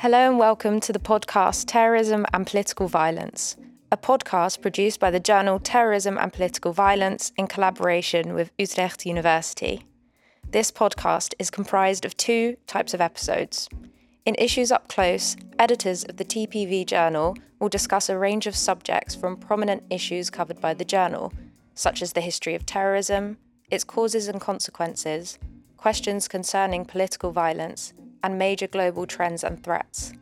Hello and welcome to the podcast Terrorism and Political Violence, a podcast produced by the journal Terrorism and Political Violence in collaboration with Utrecht University. This podcast is comprised of two types of episodes. In Issues Up Close, editors of the TPV journal will discuss a range of subjects from prominent issues covered by the journal, such as the history of terrorism, its causes and consequences, questions concerning political violence, and major global trends and threats.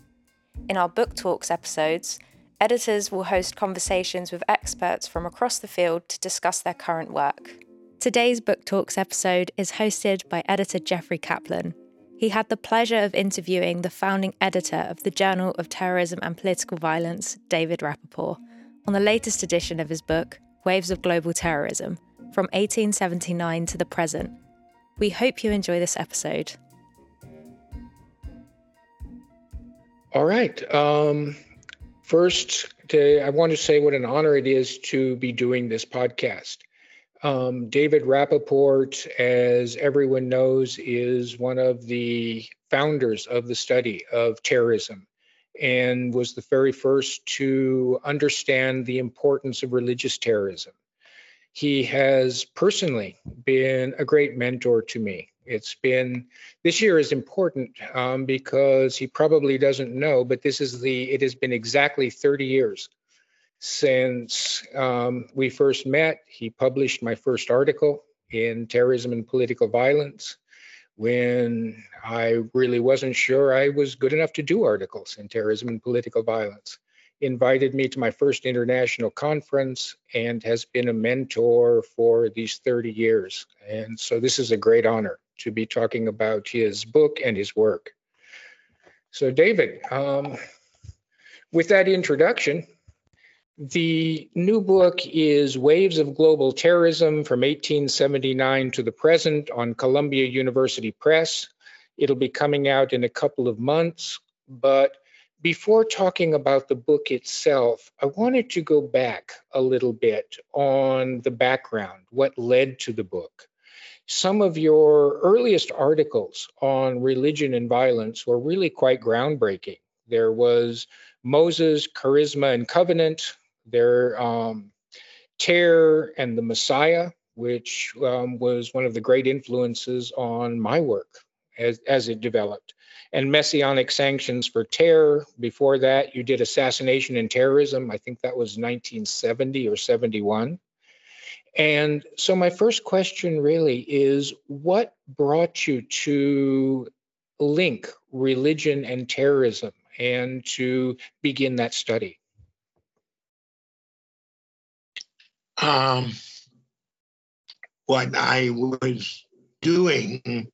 In our Book Talks episodes, editors will host conversations with experts from across the field to discuss their current work. Today's Book Talks episode is hosted by editor Jeffrey Kaplan. He had the pleasure of interviewing the founding editor of the Journal of Terrorism and Political Violence, David Rapoport, on the latest edition of his book, Waves of Global Terrorism, from 1879 to the present. We hope you enjoy this episode. All right. First, I want to say what an honor it is to be doing this podcast. David Rapoport, as everyone knows, is one of the founders of the study of terrorism and was the very first to understand the importance of religious terrorism. He has personally been a great mentor to me. This year is important because he probably doesn't know, but it has been exactly 30 years since we first met. He published my first article in Terrorism and Political Violence when I really wasn't sure I was good enough to do articles in Terrorism and Political Violence. He invited me to my first international conference and has been a mentor for these 30 years. And so this is a great honor to be talking about his book and his work. So David, with that introduction, the new book is Waves of Global Terrorism from 1879 to the Present on Columbia University Press. It'll be coming out in a couple of months. But before talking about the book itself, I wanted to go back a little bit on the background, what led to the book. Some of your earliest articles on religion and violence were really quite groundbreaking. There was Moses, Charisma and Covenant, Terror and the Messiah, which was one of the great influences on my work as it developed, and Messianic Sanctions for Terror. Before that, you did Assassination and Terrorism. I think that was 1970 or 71. And so my first question really is, what brought you to link religion and terrorism and to begin that study? What I was doing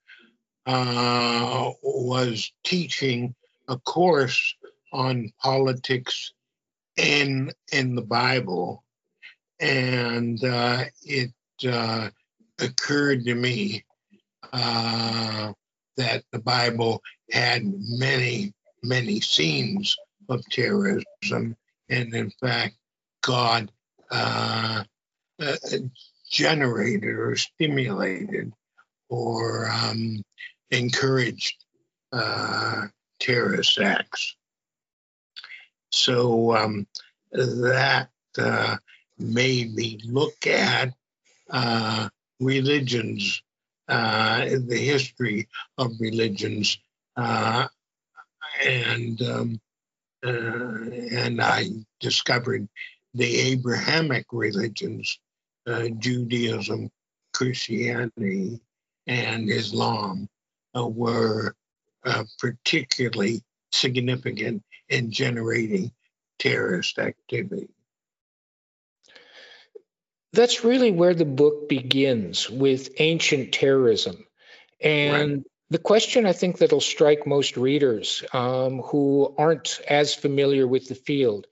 was teaching a course on politics in the Bible. And it occurred to me that the Bible had many, many scenes of terrorism. And in fact, God generated or stimulated or encouraged terrorist acts. So that made me look at religions, the history of religions, and I discovered the Abrahamic religions, Judaism, Christianity, and Islam were particularly significant in generating terrorist activity. That's really where the book begins, with ancient terrorism. And right. The question I think that'll strike most readers who aren't as familiar with the field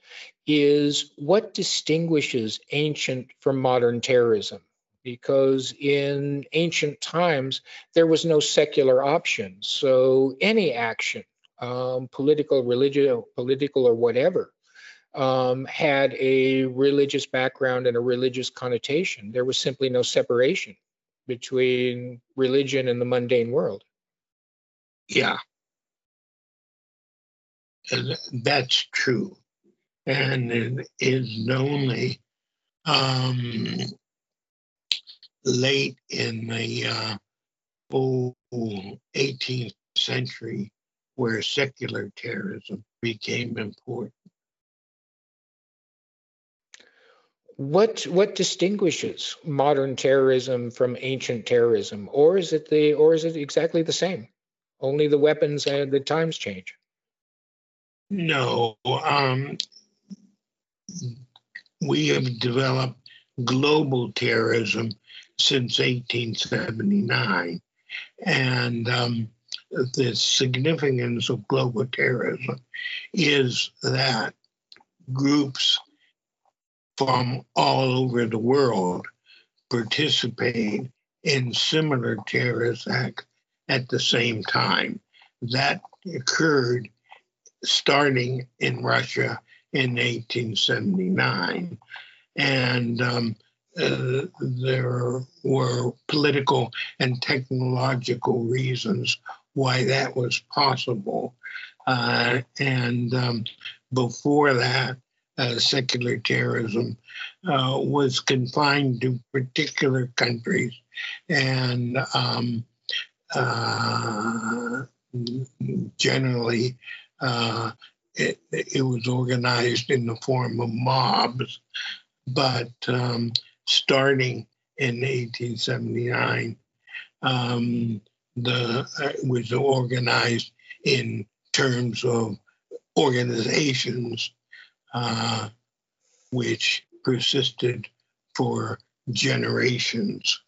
is, what distinguishes ancient from modern terrorism? Because in ancient times, there was no secular option. So any action, political, religious, political or whatever, had a religious background and a religious connotation. There was simply no separation between religion and the mundane world. Yeah. That's true. And it is only late in the 18th century where secular terrorism became important. What distinguishes modern terrorism from ancient terrorism, or is it exactly the same? Only the weapons and the times change. No, we have developed global terrorism since 1879, and the significance of global terrorism is that groups from all over the world participate in similar terrorist acts at the same time. That occurred starting in Russia in 1879. And there were political and technological reasons why that was possible. Before that, secular terrorism was confined to particular countries, and generally it was organized in the form of mobs. But starting in 1879, it was organized in terms of organizations, which persisted for generations.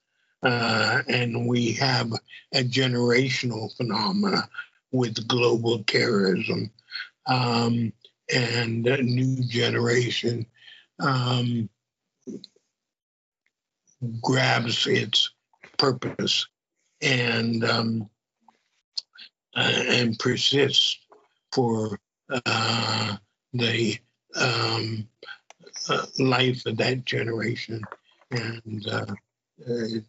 And we have a generational phenomena with global terrorism, and a new generation grabs its purpose and persists for the life of that generation, and it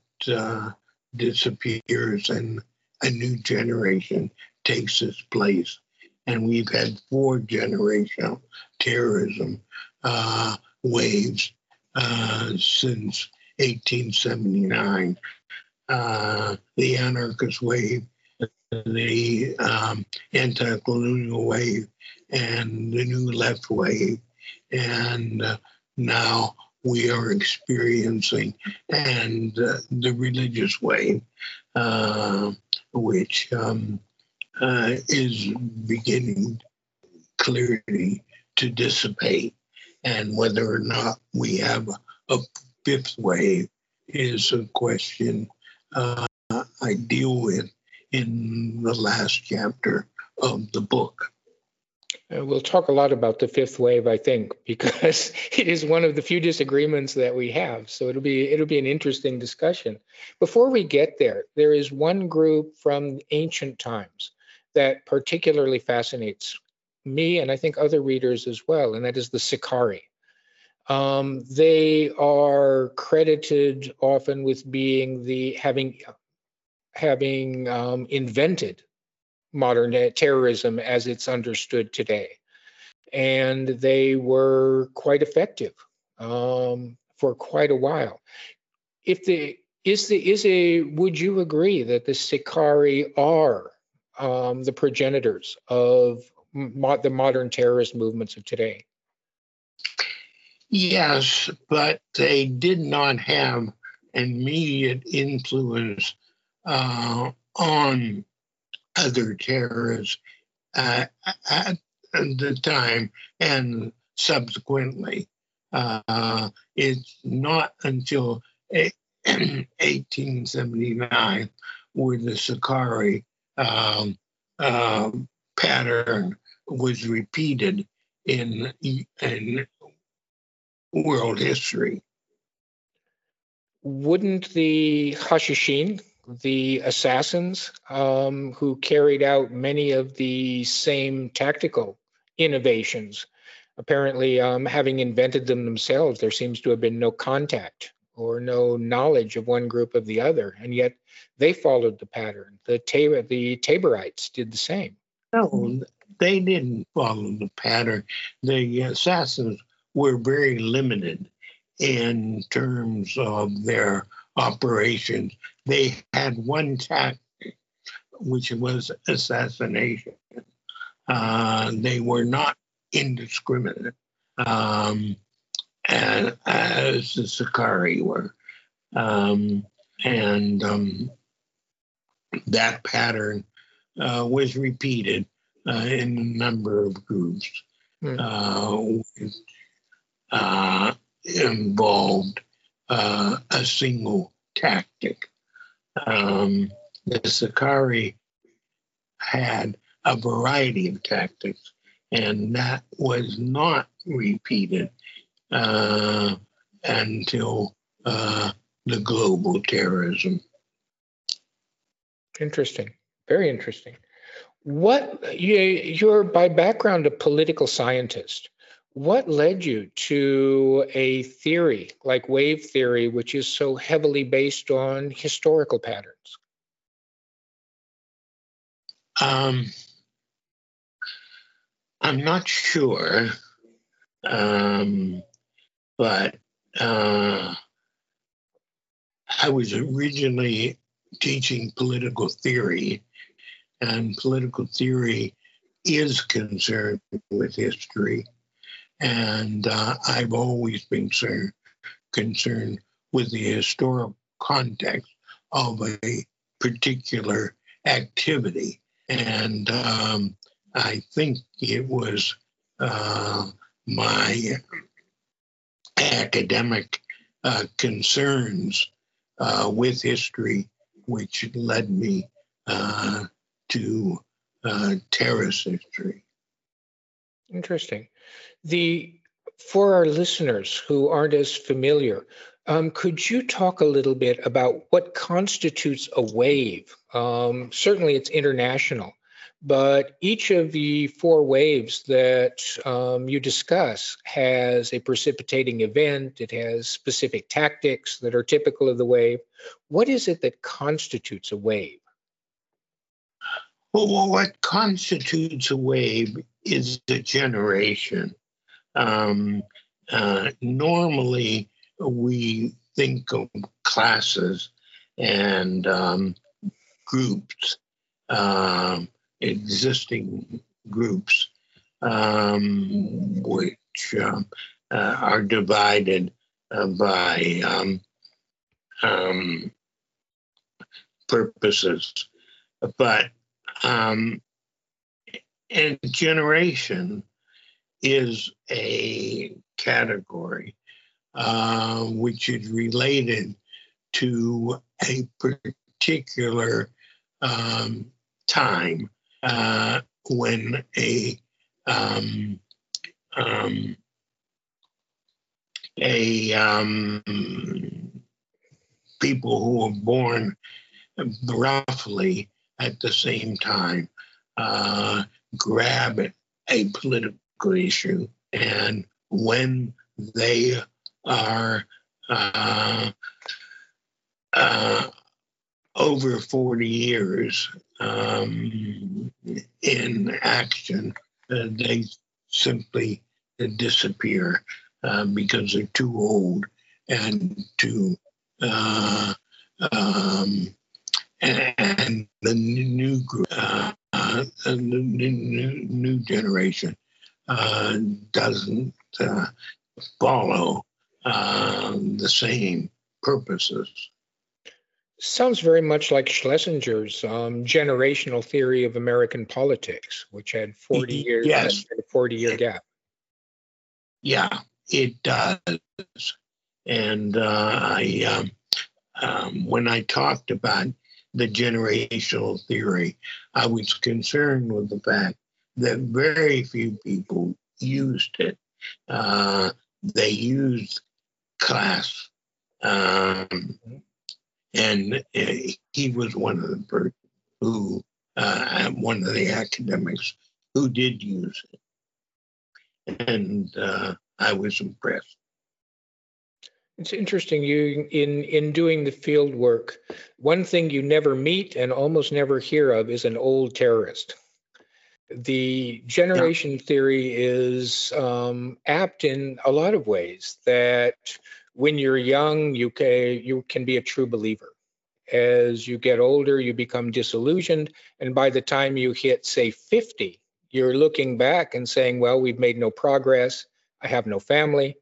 disappears, and a new generation takes its place. And we've had four generational terrorism waves since 1879. The anarchist wave, the anti-colonial wave, and the new left wave. And now we are experiencing the religious wave, which is beginning clearly to dissipate. And whether or not we have a fifth wave is a question I deal with in the last chapter of the book. We'll talk a lot about the fifth wave, I think, because it is one of the few disagreements that we have. So it'll be an interesting discussion. Before we get there, there is one group from ancient times that particularly fascinates me, and I think other readers as well, and that is the Sicarii. They are credited often with being having invented modern terrorism as it's understood today. And they were quite effective for quite a while. Would you agree that the Sicarii are the progenitors of the modern terrorist movements of today? Yes, but they did not have an immediate influence on other terrorists at the time and subsequently. It's not until 1879 where the Sicarii pattern was repeated in world history. Wouldn't the Hashishim, the assassins who carried out many of the same tactical innovations, apparently having invented them themselves, there seems to have been no contact or no knowledge of one group of the other, and yet they followed the pattern. The Taborites did the same. No, They didn't follow the pattern. The assassins were very limited in terms of their operations. They had one tactic, which was assassination. They were not indiscriminate, as the Sicarii were. That pattern was repeated in a number of groups, which involved a single tactic. The Sicarii had a variety of tactics, and that was not repeated until the global terrorism. Interesting. Very interesting. You're by background a political scientist. What led you to a theory like wave theory, which is so heavily based on historical patterns? I'm not sure, but I was originally teaching political theory, and political theory is concerned with history. And I've always been concerned with the historical context of a particular activity. And I think it was my academic concerns with history which led me to terrorist history. Interesting. For our listeners who aren't as familiar, could you talk a little bit about what constitutes a wave? Certainly it's international, but each of the four waves that you discuss has a precipitating event. It has specific tactics that are typical of the wave. What is it that constitutes a wave? Well, what constitutes a wave is the generation. Normally, we think of classes and groups, existing groups, which are divided by purposes. But and generation is a category which is related to a particular time when people who were born roughly at the same time grab a political issue, and when they are over 40 years in action, they simply disappear because they're too old and too and the new group, new generation doesn't follow the same purposes. Sounds very much like Schlesinger's generational theory of American politics, which had 40 years, yes, and a 40-year gap. Yeah, it does. And when I talked about the generational theory, I was concerned with the fact that very few people used it. They used class. And he was one of the persons who, one of the academics who did use it. And I was impressed. It's interesting, you in doing the field work, one thing you never meet and almost never hear of is an old terrorist. The generation theory is apt in a lot of ways, that when you're young, you can be a true believer. As you get older, you become disillusioned. And by the time you hit, say, 50, you're looking back and saying, well, we've made no progress. I have no family.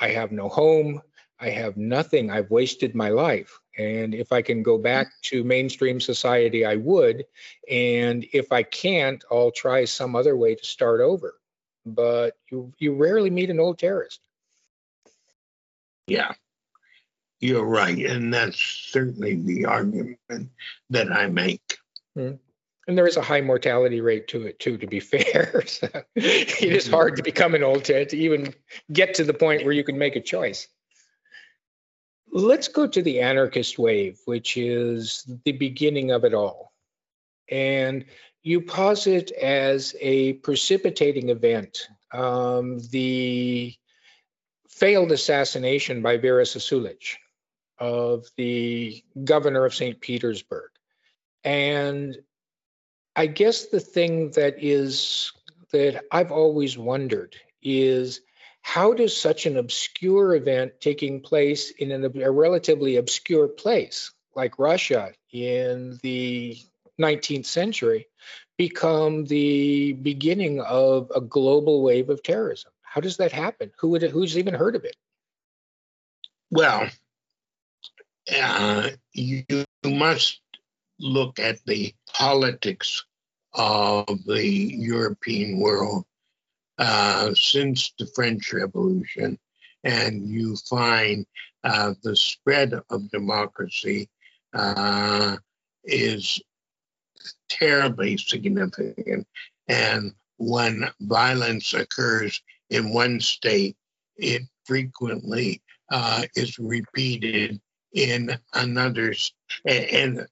I have no home. I have nothing. I've wasted my life. And if I can go back to mainstream society, I would. And if I can't, I'll try some other way to start over. But you rarely meet an old terrorist. Yeah, you're right. And that's certainly the argument that I make. Mm-hmm. And there is a high mortality rate to it, too, to be fair. So it is hard to become an old terrorist, to even get to the point where you can make a choice. Let's go to the anarchist wave, which is the beginning of it all. And you posit as a precipitating event the failed assassination by Vera Zasulich of the governor of St. Petersburg. And I guess the thing that I've always wondered is, how does such an obscure event taking place in a relatively obscure place like Russia in the 19th century become the beginning of a global wave of terrorism? How does that happen? Who's even heard of it? Well, you must look at the politics of the European world since the French Revolution, and you find the spread of democracy is terribly significant. And when violence occurs in one state, it frequently is repeated in another, in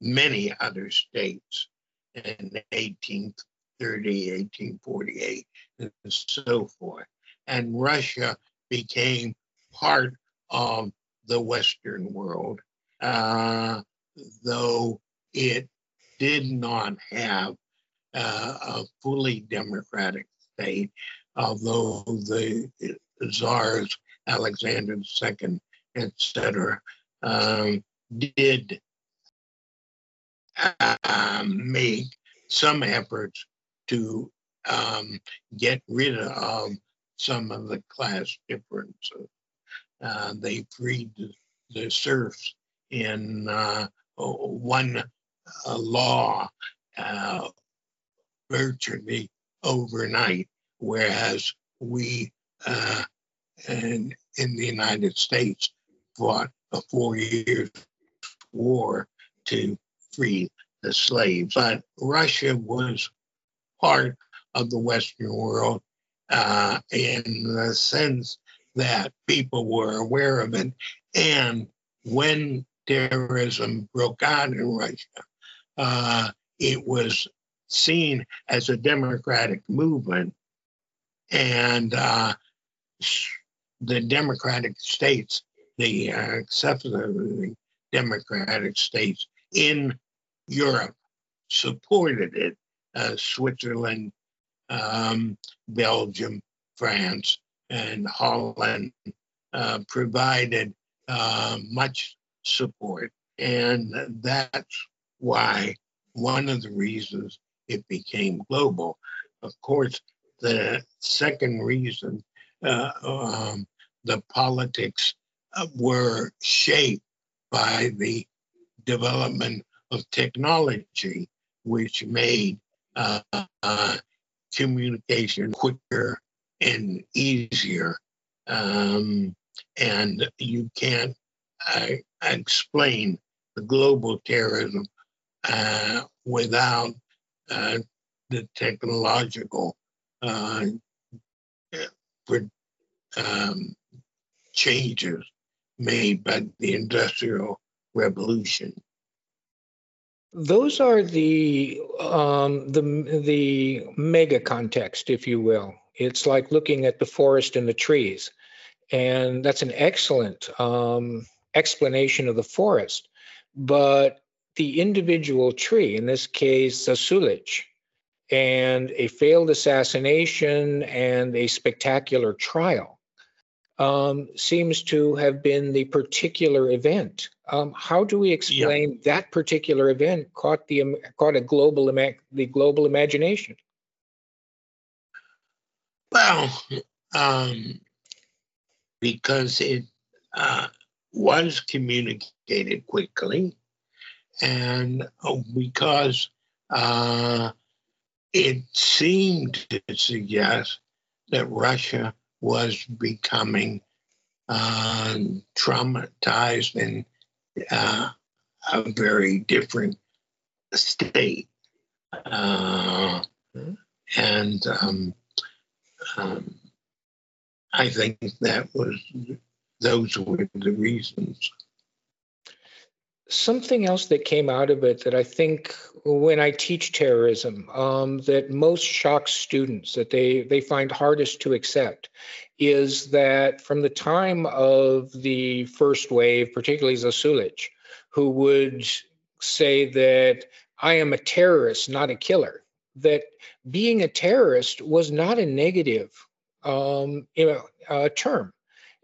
many other states. In the 1830, 1848, and so forth. And Russia became part of the Western world, though it did not have a fully democratic state, although the Tsars, Alexander II, etc., did make some efforts to get rid of some of the class differences. They freed the serfs in one law virtually overnight, whereas we in the United States fought a 4-year war to free the slaves. But Russia was part of the Western world in the sense that people were aware of it. And when terrorism broke out in Russia, it was seen as a democratic movement. And the democratic states, the acceptably democratic states in Europe supported it. Switzerland, Belgium, France, and Holland provided much support. And that's why one of the reasons it became global. Of course, the second reason, the politics were shaped by the development of technology, which made communication quicker and easier, and you can't explain the global terrorism without the technological changes made by the Industrial Revolution. Those are the mega context, if you will. It's like looking at the forest and the trees, and that's an excellent explanation of the forest. But the individual tree, in this case, Zasulich, and a failed assassination and a spectacular trial, seems to have been the particular event. How do we explain that particular event caught the global imagination? Well, because it was communicated quickly, and because it seemed to suggest that Russia was becoming traumatized in a very different state. I think those were the reasons. Something else that came out of it that I think when I teach terrorism, that most shocks students, that they find hardest to accept, is that from the time of the first wave, particularly Zasulich, who would say that I am a terrorist, not a killer, that being a terrorist was not a negative term.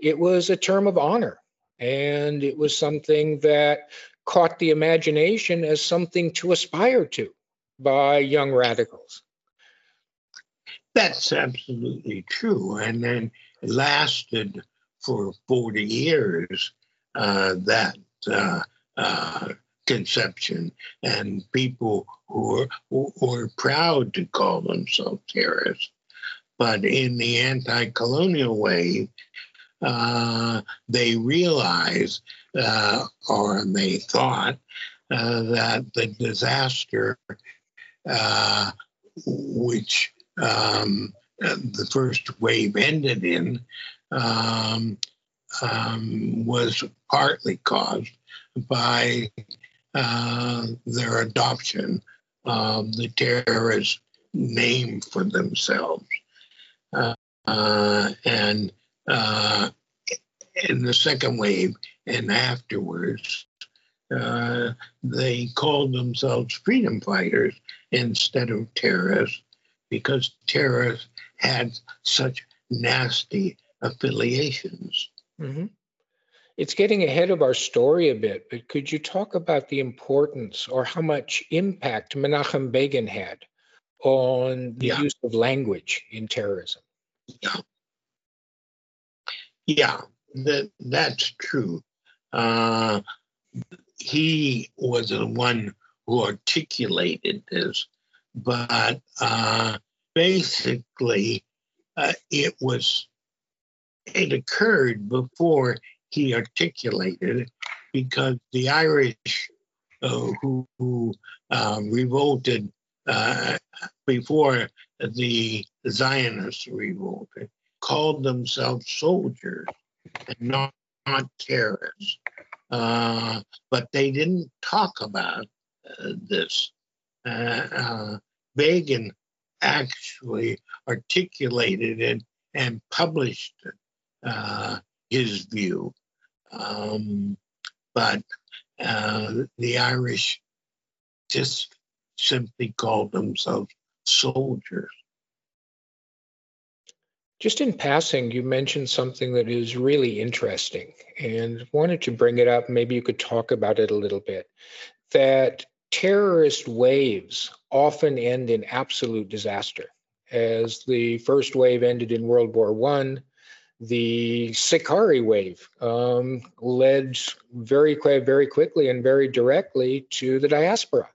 It was a term of honor, and it was something that caught the imagination as something to aspire to by young radicals. That's absolutely true. And then it lasted for 40 years, that conception. And people who were proud to call themselves terrorists. But in the anti-colonial wave, they realized, or they thought, that the disaster, which the first wave ended in, was partly caused by their adoption of the terrorist name for themselves. And in the second wave and afterwards, they called themselves freedom fighters instead of terrorists, because terrorists had such nasty affiliations. Mm-hmm. It's getting ahead of our story a bit, but could you talk about the importance or how much impact Menachem Begin had on the use of language in terrorism? Yeah, that's true. He was the one who articulated this, but basically it occurred before he articulated it, because the Irish who revolted before the Zionists revolted called themselves soldiers and not terrorists. But they didn't talk about this. Begin actually articulated it and published his view. But the Irish just simply called themselves soldiers. Just in passing, you mentioned something that is really interesting and wanted to bring it up. Maybe you could talk about it a little bit, that terrorist waves often end in absolute disaster. As the first wave ended in World War I, the Sicarii wave led very quickly and very directly to the diaspora.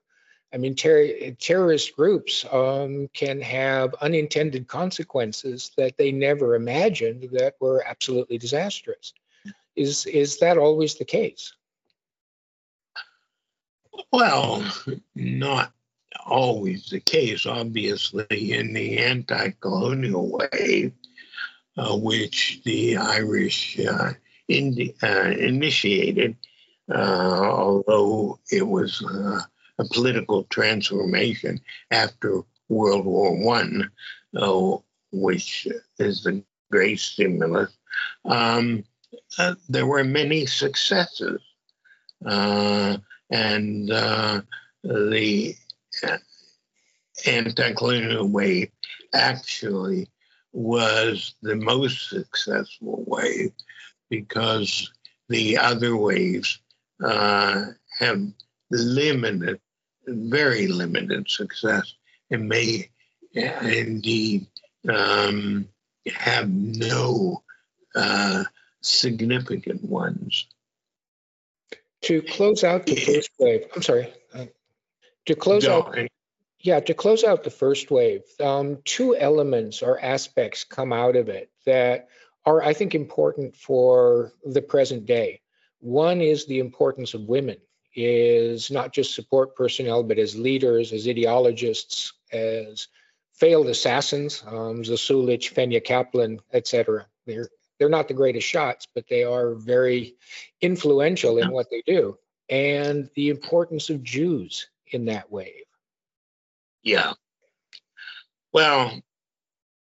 I mean, terrorist groups can have unintended consequences that they never imagined that were absolutely disastrous. Is that always the case? Well, not always the case. Obviously, in the anti-colonial wave, which the Irish initiated, although it was a political transformation after World War I, which is the great stimulus. There were many successes, and the anti-colonial wave actually was the most successful wave, because the other waves have limited, very limited success, and may indeed have no significant ones. To close out the first wave, I'm sorry. To close out the first wave, two elements or aspects come out of it that are, I think, important for the present day. One is the importance of women, is not just support personnel, but as leaders, as ideologists, as failed assassins, Zasulich, Fenya Kaplan, etc. They're not the greatest shots, but they are very influential in what they do. And the importance of Jews in that wave. Yeah. Well,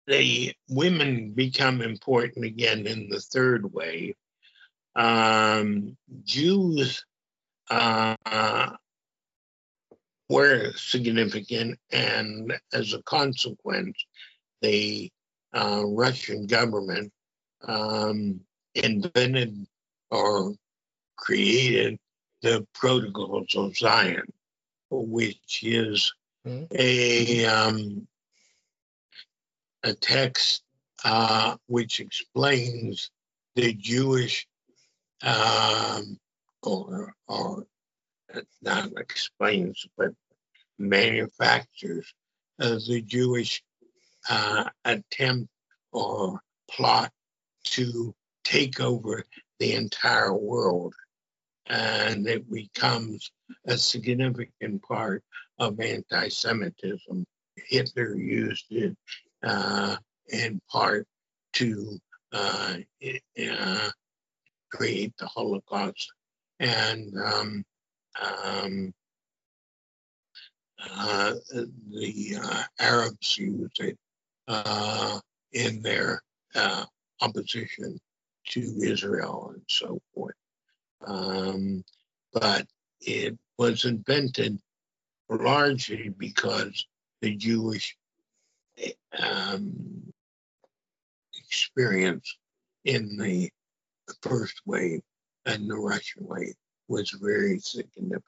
the women become important again in the third wave. Jews were significant, and as a consequence, the Russian government invented or created the Protocols of Zion, which is a text which explains the Jewish, or not explains, but manufactures the Jewish attempt or plot to take over the entire world, and it becomes a significant part of anti-Semitism. Hitler used it in part to create the Holocaust, and the Arabs used it in their opposition to Israel and so forth. But it was invented largely because the Jewish experience in the first wave and the Russian wave was very significant.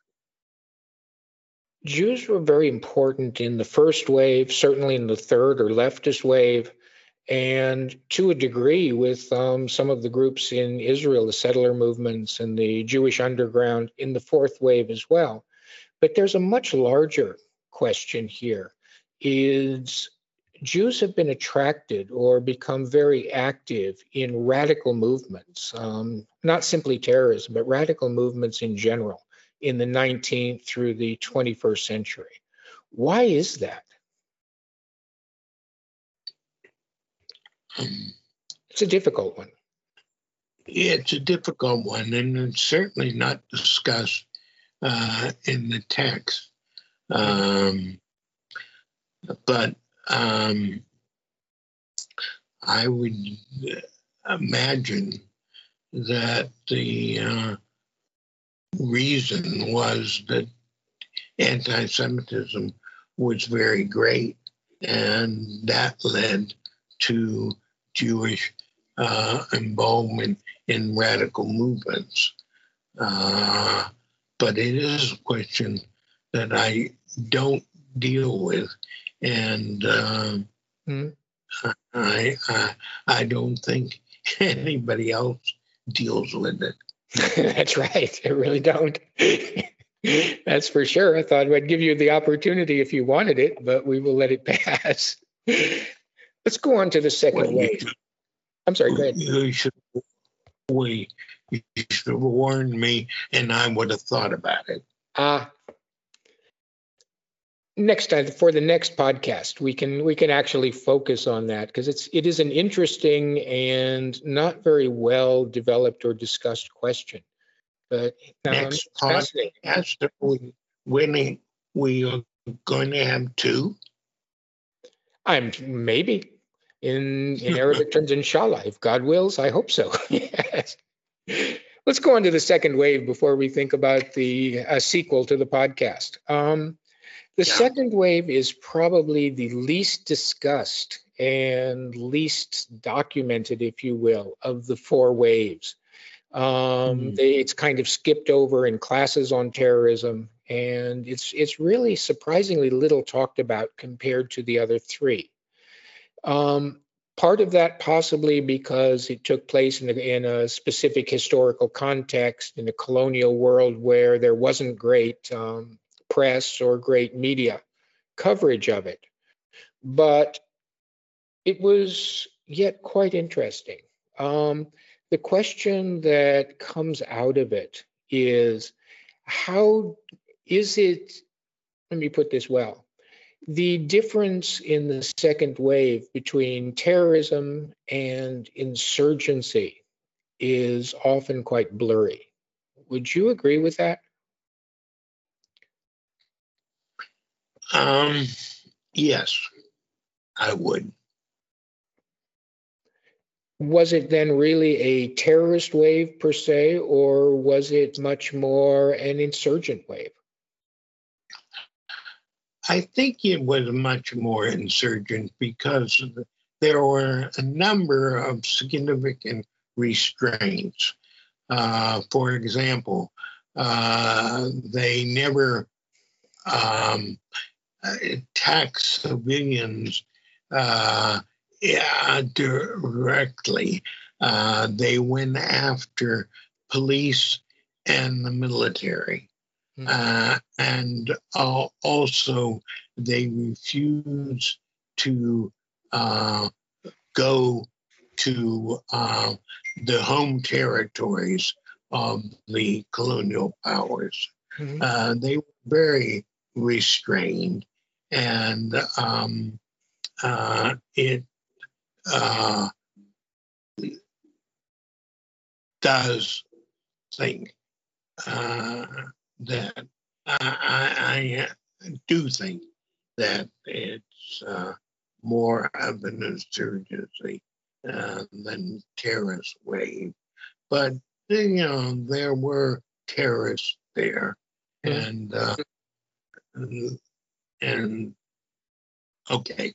Jews were very important in the first wave, certainly in the third or leftist wave, and to a degree with some of the groups in Israel, the settler movements and the Jewish underground in the fourth wave as well. But there's a much larger question here, is Jews have been attracted or become very active in radical movements, not simply terrorism, but radical movements in general in the 19th through the 21st century. Why is that? It's a difficult one. Yeah, it's a difficult one, and it's certainly not discussed in the text. But I would imagine that the reason was that anti-Semitism was very great, and that led to Jewish involvement in radical movements. But it is a question that I don't deal with, and I don't think anybody else deals with it. That's right. I really don't. That's for sure. I thought I'd give you the opportunity if you wanted it, but we will let it pass. Let's go on to the second wave. I'm sorry, go ahead. You should have warned me, and I would have thought about it. Next time, for the next podcast, we can actually focus on that, because it is an interesting and not very well developed or discussed question. But next podcast, when we are going to have two. Maybe in Arabic terms, inshallah, if God wills, I hope so. Yes. Let's go on to the second wave before we think about the sequel to the podcast. The second wave is probably the least discussed and least documented, if you will, of the four waves. It's kind of skipped over in classes on terrorism, and it's really surprisingly little talked about compared to the other three. Part of that possibly because it took place in a specific historical context in a colonial world where there wasn't great press or great media coverage of it. But it was yet quite interesting. The question that comes out of it is, the difference in the second wave between terrorism and insurgency is often quite blurry. Would you agree with that? Yes, I would. Was it then really a terrorist wave per se, or was it much more an insurgent wave? I think it was much more insurgent because there were a number of significant restraints. For example, they never attacked civilians directly. They went after police and the military. And also, they refused to go to the home territories of the colonial powers. They were very restrained, and it does think that I do think that it's more of an insurgency than terrorist wave. But, there were terrorists there. Okay.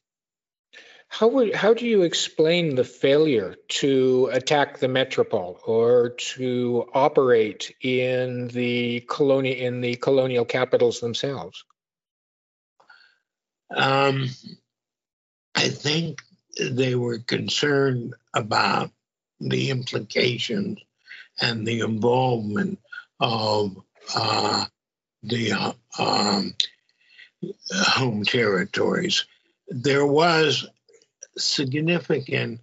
How do you explain the failure to attack the metropole or to operate in the colonial capitals themselves? I think they were concerned about the implications and the involvement of the home territories. There was significant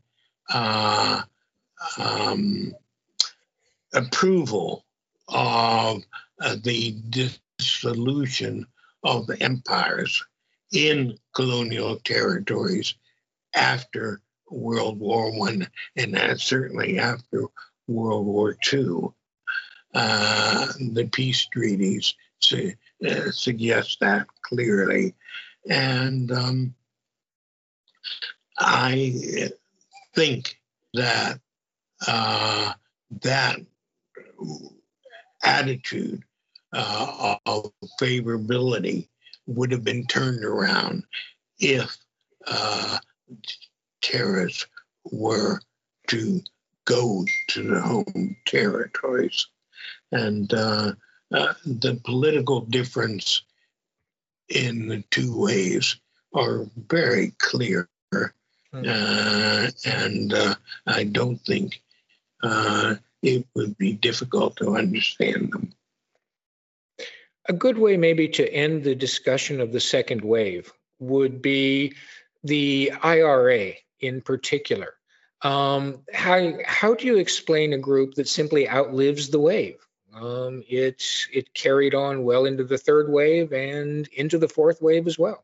approval of the dissolution of empires in colonial territories after World War I, and certainly after World War II. The peace treaties suggest that clearly. And I think that that attitude of favorability would have been turned around if terrorists were to go to the home territories. And the political difference in the two waves are very clear. And I don't think it would be difficult to understand them. A good way maybe to end the discussion of the second wave would be the IRA in particular. How do you explain a group that simply outlives the wave? It carried on well into the third wave and into the fourth wave as well.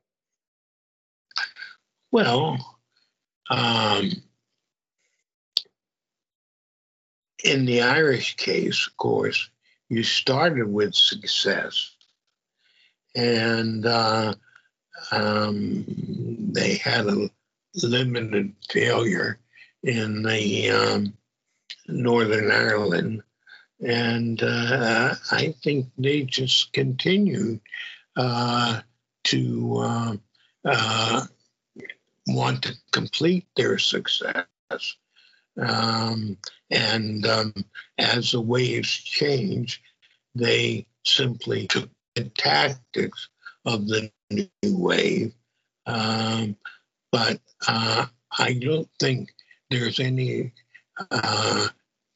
Well, in the Irish case, of course, you started with success, and they had a limited failure in the Northern Ireland And I think they just continued to want to complete their success. As the waves changed, they simply took the tactics of the new wave. But I don't think there's any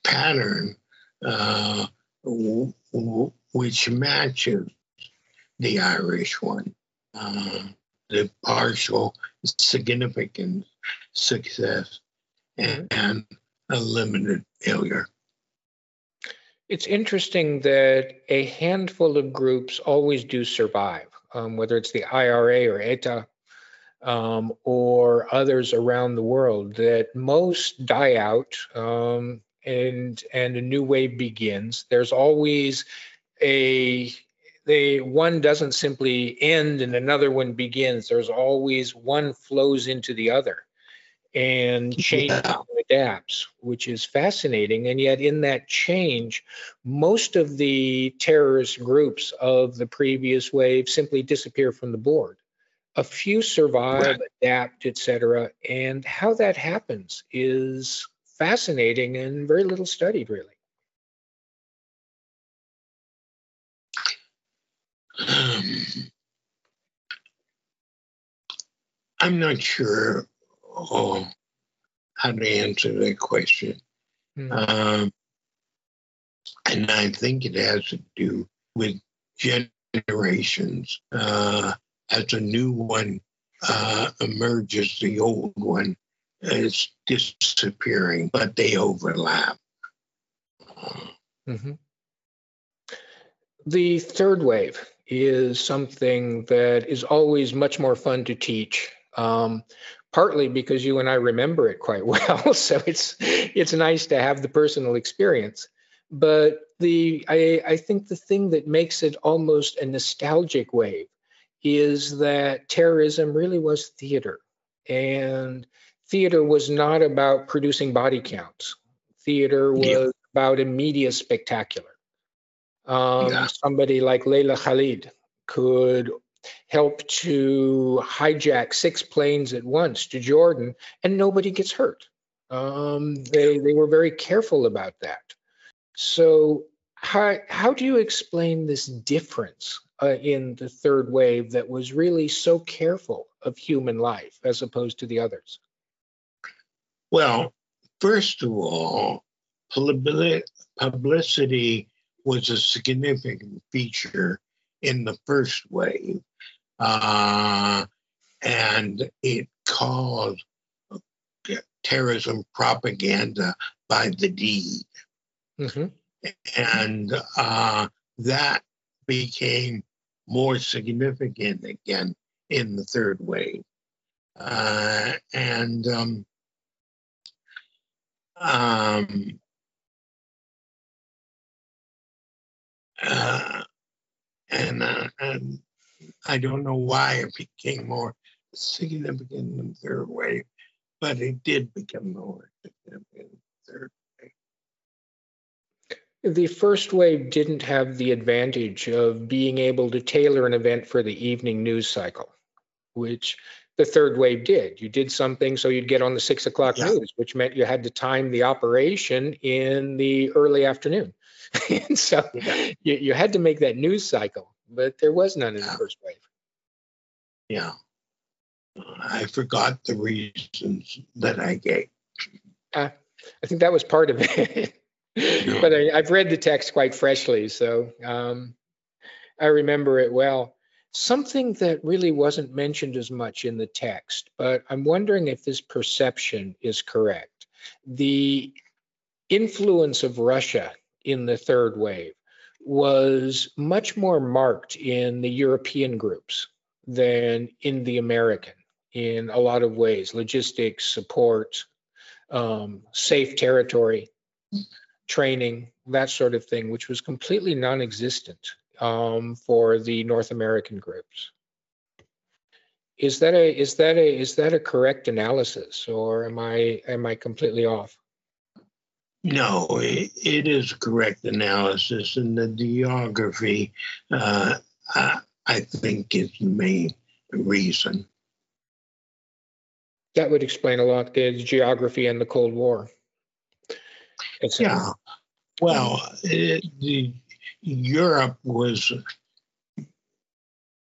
pattern which matches the Irish one, the partial significant success and a limited failure. It's interesting that a handful of groups always do survive, whether it's the IRA or ETA or others around the world, that most die out and a new wave begins. There's always one doesn't simply end and another one begins. There's always one flows into the other and changes and adapts, which is fascinating. And yet in that change, most of the terrorist groups of the previous wave simply disappear from the board. A few survive, right, adapt, etc. And how that happens is fascinating and very little studied, really. I'm not sure how to answer that question. And I think it has to do with generations. As a new one emerges, the old one is disappearing, but they overlap. Mm-hmm. The third wave is something that is always much more fun to teach, partly because you and I remember it quite well, so it's nice to have the personal experience. But I think the thing that makes it almost a nostalgic wave is that terrorism really was theater. And theater was not about producing body counts. Theater was about a media spectacular. Somebody like Leila Khalid could help to hijack 6 planes at once to Jordan, and nobody gets hurt. They were very careful about that. So how do you explain this difference in the third wave that was really so careful of human life as opposed to the others? Well, first of all, publicity was a significant feature in the first wave, and it caused terrorism propaganda by the deed. Mm-hmm. And that became more significant again in the third wave. And I don't know why it became more significant in the third wave, but it did become more significant in the third wave. The first wave didn't have the advantage of being able to tailor an event for the evening news cycle, which the third wave did. You did something so you'd get on the 6 o'clock news, which meant you had to time the operation in the early afternoon. And so you had to make that news cycle, but there was none in the first wave. Yeah. I forgot the reasons that I gave. I think that was part of it. Yeah. But I've read the text quite freshly, so I remember it well. Something that really wasn't mentioned as much in the text, but I'm wondering if this perception is correct. The influence of Russia in the third wave was much more marked in the European groups than in the American in a lot of ways: logistics, support, safe territory, training, that sort of thing, which was completely non-existent for the North American groups. Is that a correct analysis, or am I completely off? No, it is correct analysis, and the geography, I think, is the main reason. That would explain a lot, the geography and the Cold War. Yeah, well, Europe was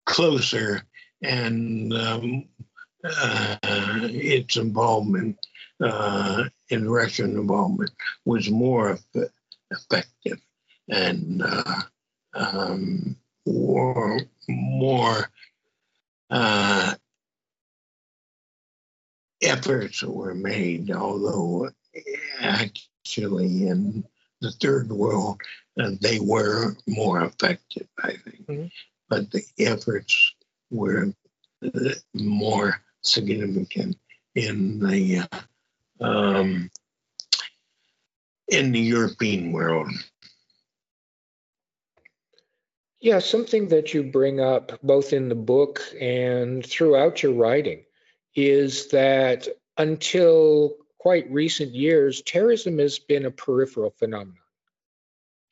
closer, and its involvement in Russian involvement was more effective and more efforts were made, although actually in the Third World they were more effective, I think. Mm-hmm. But the efforts were more significant in the European world. Yeah, something that you bring up both in the book and throughout your writing is that until quite recent years, terrorism has been a peripheral phenomenon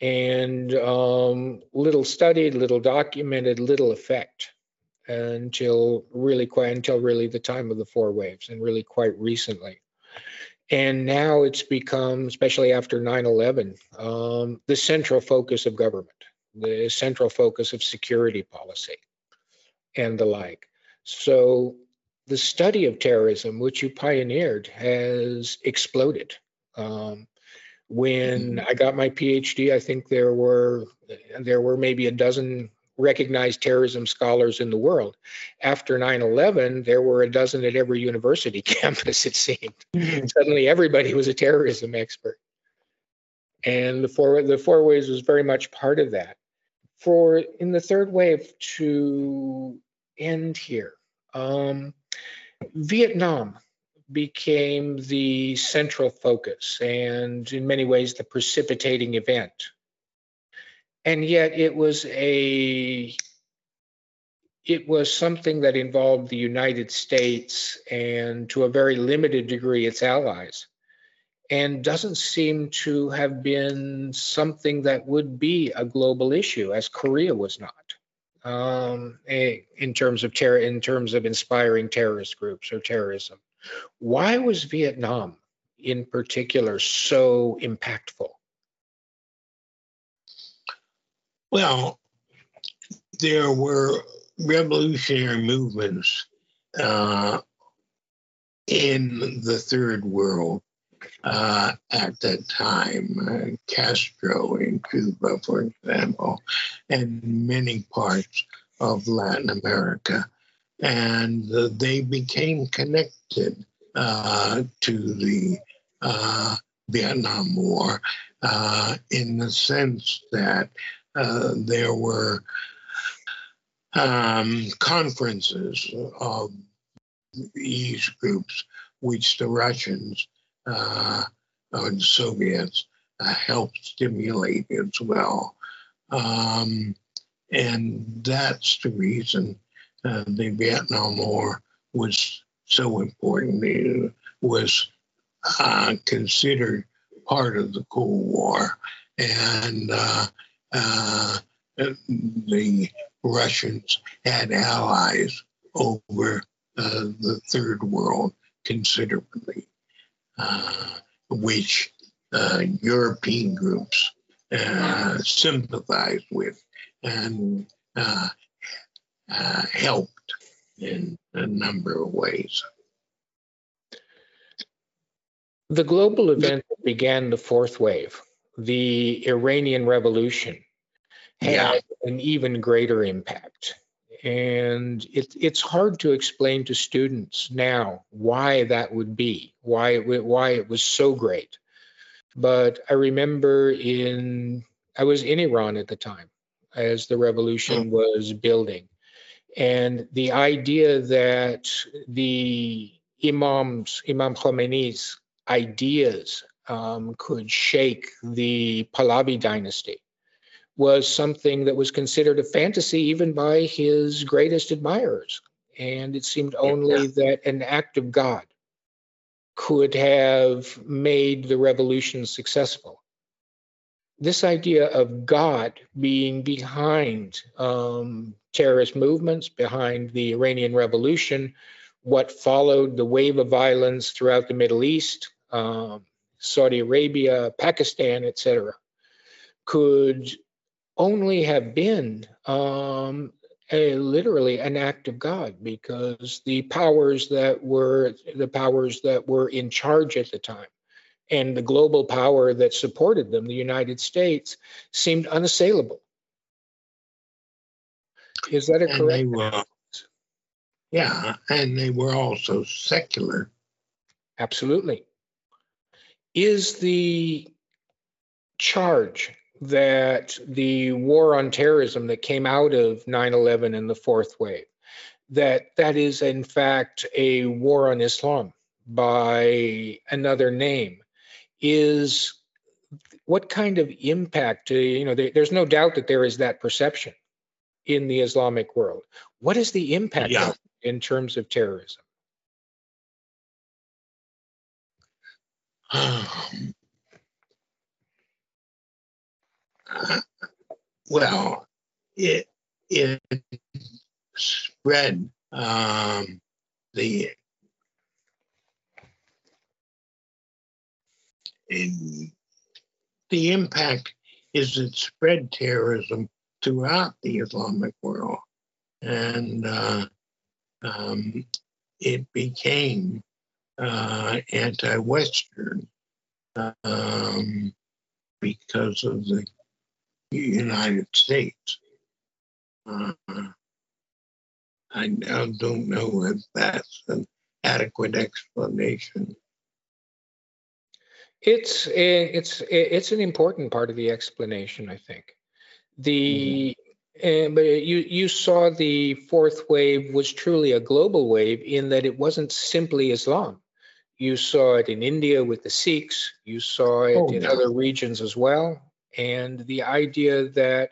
and little studied, little documented, little effect until really the time of the four waves and really quite recently. And now it's become, especially after 9/11, the central focus of government, the central focus of security policy and the like. So the study of terrorism, which you pioneered, has exploded. When I got my PhD, I think there were maybe a dozen recognized terrorism scholars in the world. After 9/11, there were a dozen at every university campus, it seemed. Mm-hmm. Suddenly everybody was a terrorism expert. And the four waves was very much part of that. For in the third wave to end here, Vietnam became the central focus and in many ways the precipitating event. And yet it was something that involved the United States and to a very limited degree its allies, and doesn't seem to have been something that would be a global issue, as Korea was not. In terms of inspiring terrorist groups or terrorism. Why was Vietnam in particular so impactful? Well, there were revolutionary movements in the Third World at that time, Castro in Cuba, for example, and many parts of Latin America. And they became connected to the Vietnam War in the sense that there were conferences of these groups, which the Russians and Soviets helped stimulate as well. And that's the reason the Vietnam War was so important. It was considered part of the Cold War, and the Russians had allies over the Third World considerably, which European groups sympathized with and helped in a number of ways. The global event that began the fourth wave, the Iranian Revolution, had an even greater impact. And it's hard to explain to students now why that would be, why it was so great. But I remember I was in Iran at the time as the revolution was building. And the idea that the Imam Khomeini's ideas could shake the Pahlavi dynasty was something that was considered a fantasy even by his greatest admirers. And it seemed only that an act of God could have made the revolution successful. This idea of God being behind terrorist movements, behind the Iranian Revolution, what followed the wave of violence throughout the Middle East, Saudi Arabia, Pakistan, etc., could only have been literally an act of God, because the powers that were in charge at the time and the global power that supported them, the United States, seemed unassailable. Is that a correct? Yeah, and they were also secular. Absolutely. Is the charge that the war on terrorism that came out of 9/11 and the fourth wave, that is in fact a war on Islam by another name, is what kind of impact, there's no doubt that there is that perception in the Islamic world. What is the impact in terms of terrorism? Well, it spread the impact is it spread terrorism throughout the Islamic world, and it became anti-Western because of the United States. I now don't know if that's an adequate explanation. It's an important part of the explanation, I think. But you saw the fourth wave was truly a global wave in that it wasn't simply Islam. You saw it in India with the Sikhs. You saw it in other regions as well. And the idea that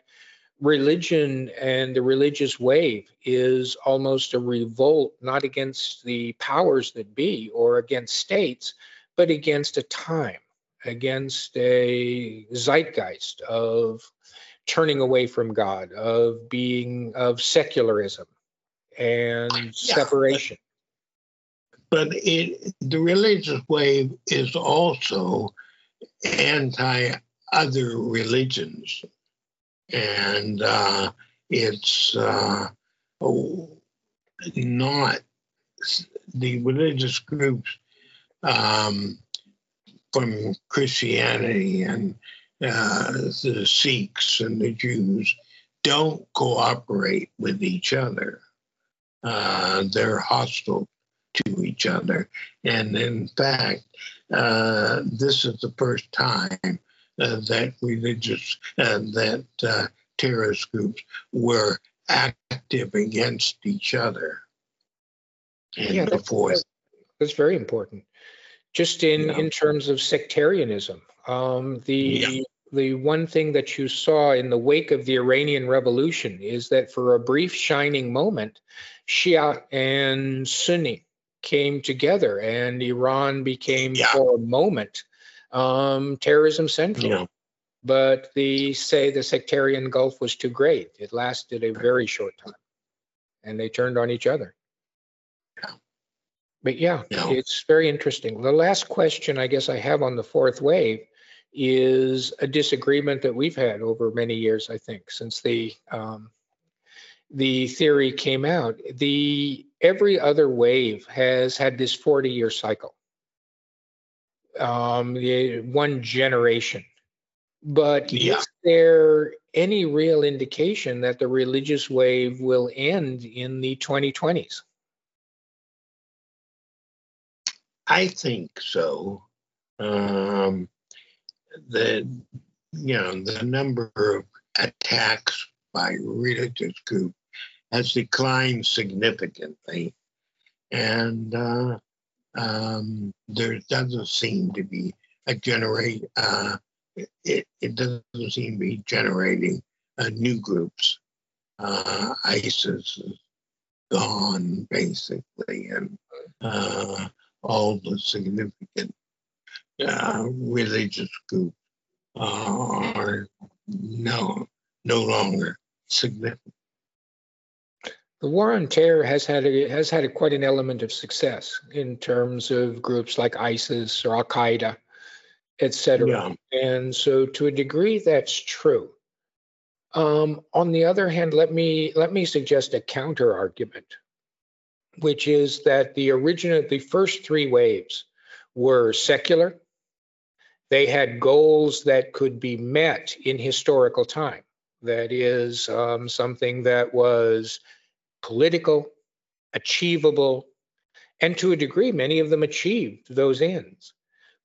religion and the religious wave is almost a revolt, not against the powers that be or against states, but against a time, against a zeitgeist of turning away from God, of secularism and separation. But the religious wave is also anti other religions, and it's not the religious groups from Christianity and the Sikhs and the Jews don't cooperate with each other. They're hostile to each other, and in fact, this is the first time that terrorist groups were active against each other. And that's very important. Just in terms of sectarianism, the one thing that you saw in the wake of the Iranian Revolution is that for a brief shining moment, Shia and Sunni came together, and Iran became for a moment terrorism central, but the sectarian gulf was too great. It lasted a very short time, and they turned on each other. It's very interesting. The last question I guess I have on the fourth wave is a disagreement that we've had over many years, I think, since the theory came out. Every other wave has had this 40-year cycle. One generation. But is there any real indication that the religious wave will end in the 2020s? I think so. The number of attacks by religious groups has declined significantly, and there doesn't seem to be it doesn't seem to be generating new groups. ISIS is gone, basically, and all the significant religious groups are no longer significant. The war on terror has had quite an element of success in terms of groups like ISIS or Al Qaeda, et cetera. Yeah. And so, to a degree, that's true. On the other hand, let me suggest a counter argument, which is that the first three waves were secular. They had goals that could be met in historical time. That is something that was political, achievable, and to a degree, many of them achieved those ends.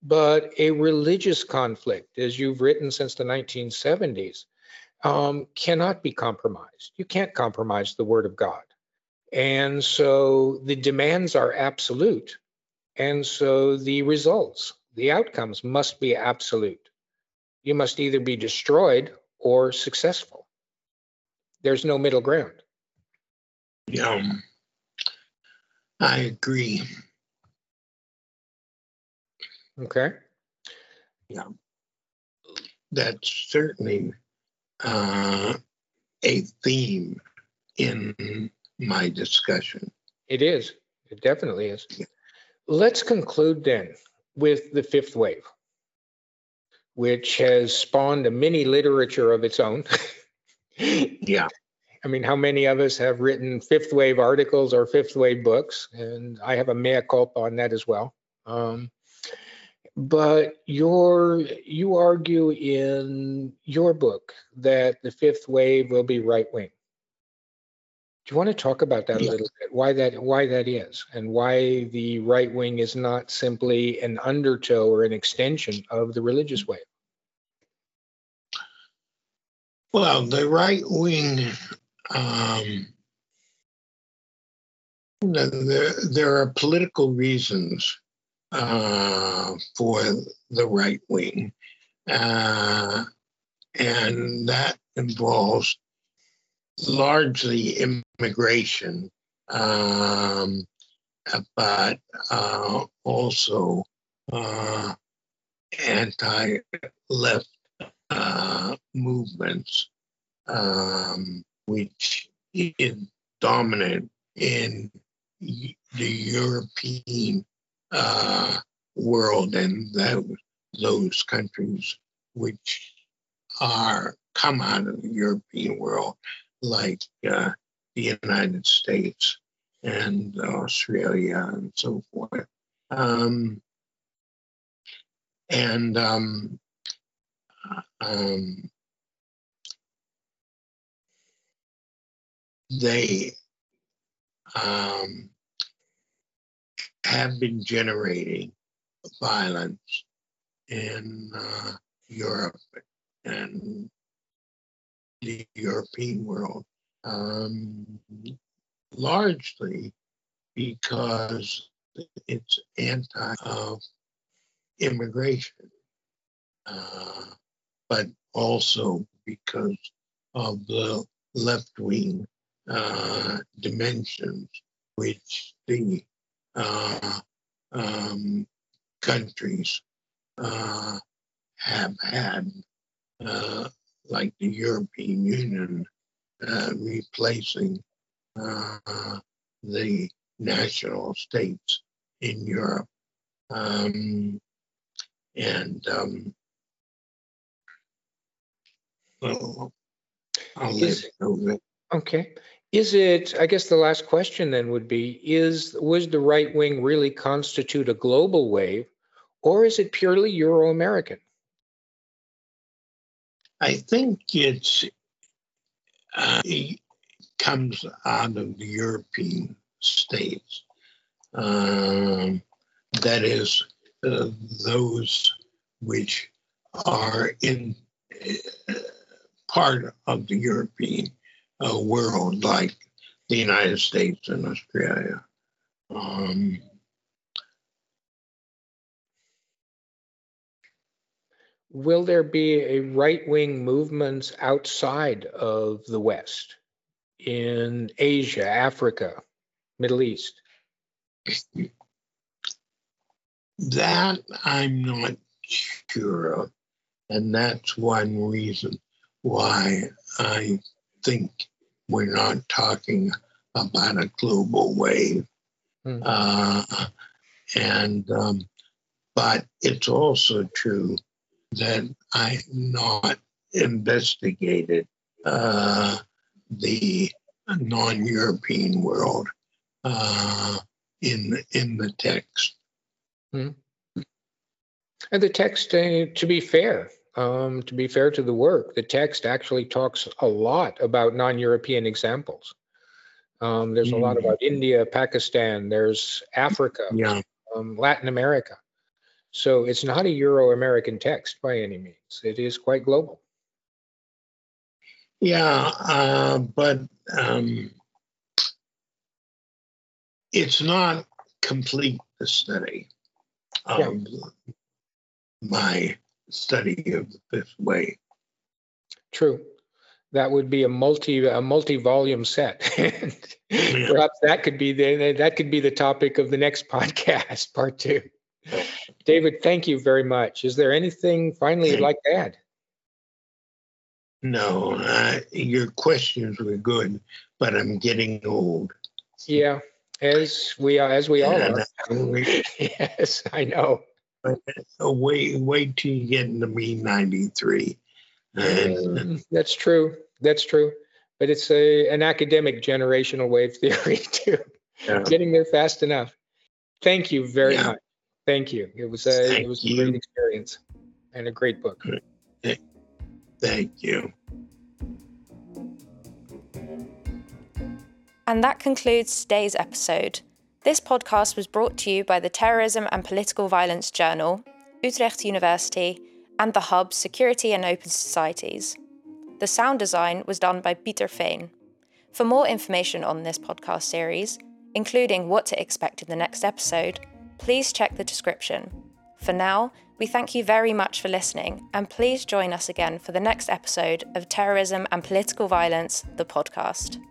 But a religious conflict, as you've written since the 1970s, cannot be compromised. You can't compromise the Word of God. And so the demands are absolute. And so the results, the outcomes must be absolute. You must either be destroyed or successful. There's no middle ground. Yeah, I agree. Okay. Yeah, that's certainly a theme in my discussion. It is. It definitely is. Yeah. Let's conclude then with the fifth wave, which has spawned a mini literature of its own. Yeah. I mean, how many of us have written fifth wave articles or fifth wave books? And I have a mea culpa on that as well. But you argue in your book that the fifth wave will be right wing. Do you want to talk about that a little bit? Why that is, and why the right wing is not simply an undertow or an extension of the religious wave? Well, the right wing, there are political reasons for the right wing, and that involves largely immigration, but also anti-left movements, which is dominant in the European world, and those countries which come out of the European world, like the United States and Australia and so forth. They have been generating violence in Europe and the European world, largely because it's anti-immigration, but also because of the left-wing dimensions which the countries have had, like the European Union replacing the national states in Europe. Okay. I guess the last question then would be, was the right wing really constitute a global wave, or is it purely Euro-American? I think it comes out of the European states. That is, those which are in part of the European world, like the United States and Australia. Will there be a right-wing movements outside of the West, in Asia, Africa, Middle East? That I'm not sure of, and that's one reason why I think we're not talking about a global wave. Mm-hmm. But it's also true that I've not investigated the non-European world in the text. Mm-hmm. And the text, to be fair to the work, the text actually talks a lot about non-European examples. There's a lot about India, Pakistan, there's Africa, Latin America. So it's not a Euro-American text by any means. It is quite global. Yeah, but it's not complete, the study of my study of the fifth wave. True. That would be a multi-volume set. Perhaps that could be the topic of the next podcast, part two. David, thank you very much. Is there anything finally you'd like to add? No, your questions were good, but I'm getting old. Yeah, as we all are. Yes, I know. Wait till you get into me 93. That's true. But it's an academic generational wave theory too. Yeah. Getting there fast enough. Thank you very much. Thank you. It was a great experience and a great book. Thank you. And that concludes today's episode. This podcast was brought to you by the Terrorism and Political Violence Journal, Utrecht University, and the Hub Security and Open Societies. The sound design was done by Peter Fein. For more information on this podcast series, including what to expect in the next episode, please check the description. For now, we thank you very much for listening, and please join us again for the next episode of Terrorism and Political Violence, the podcast.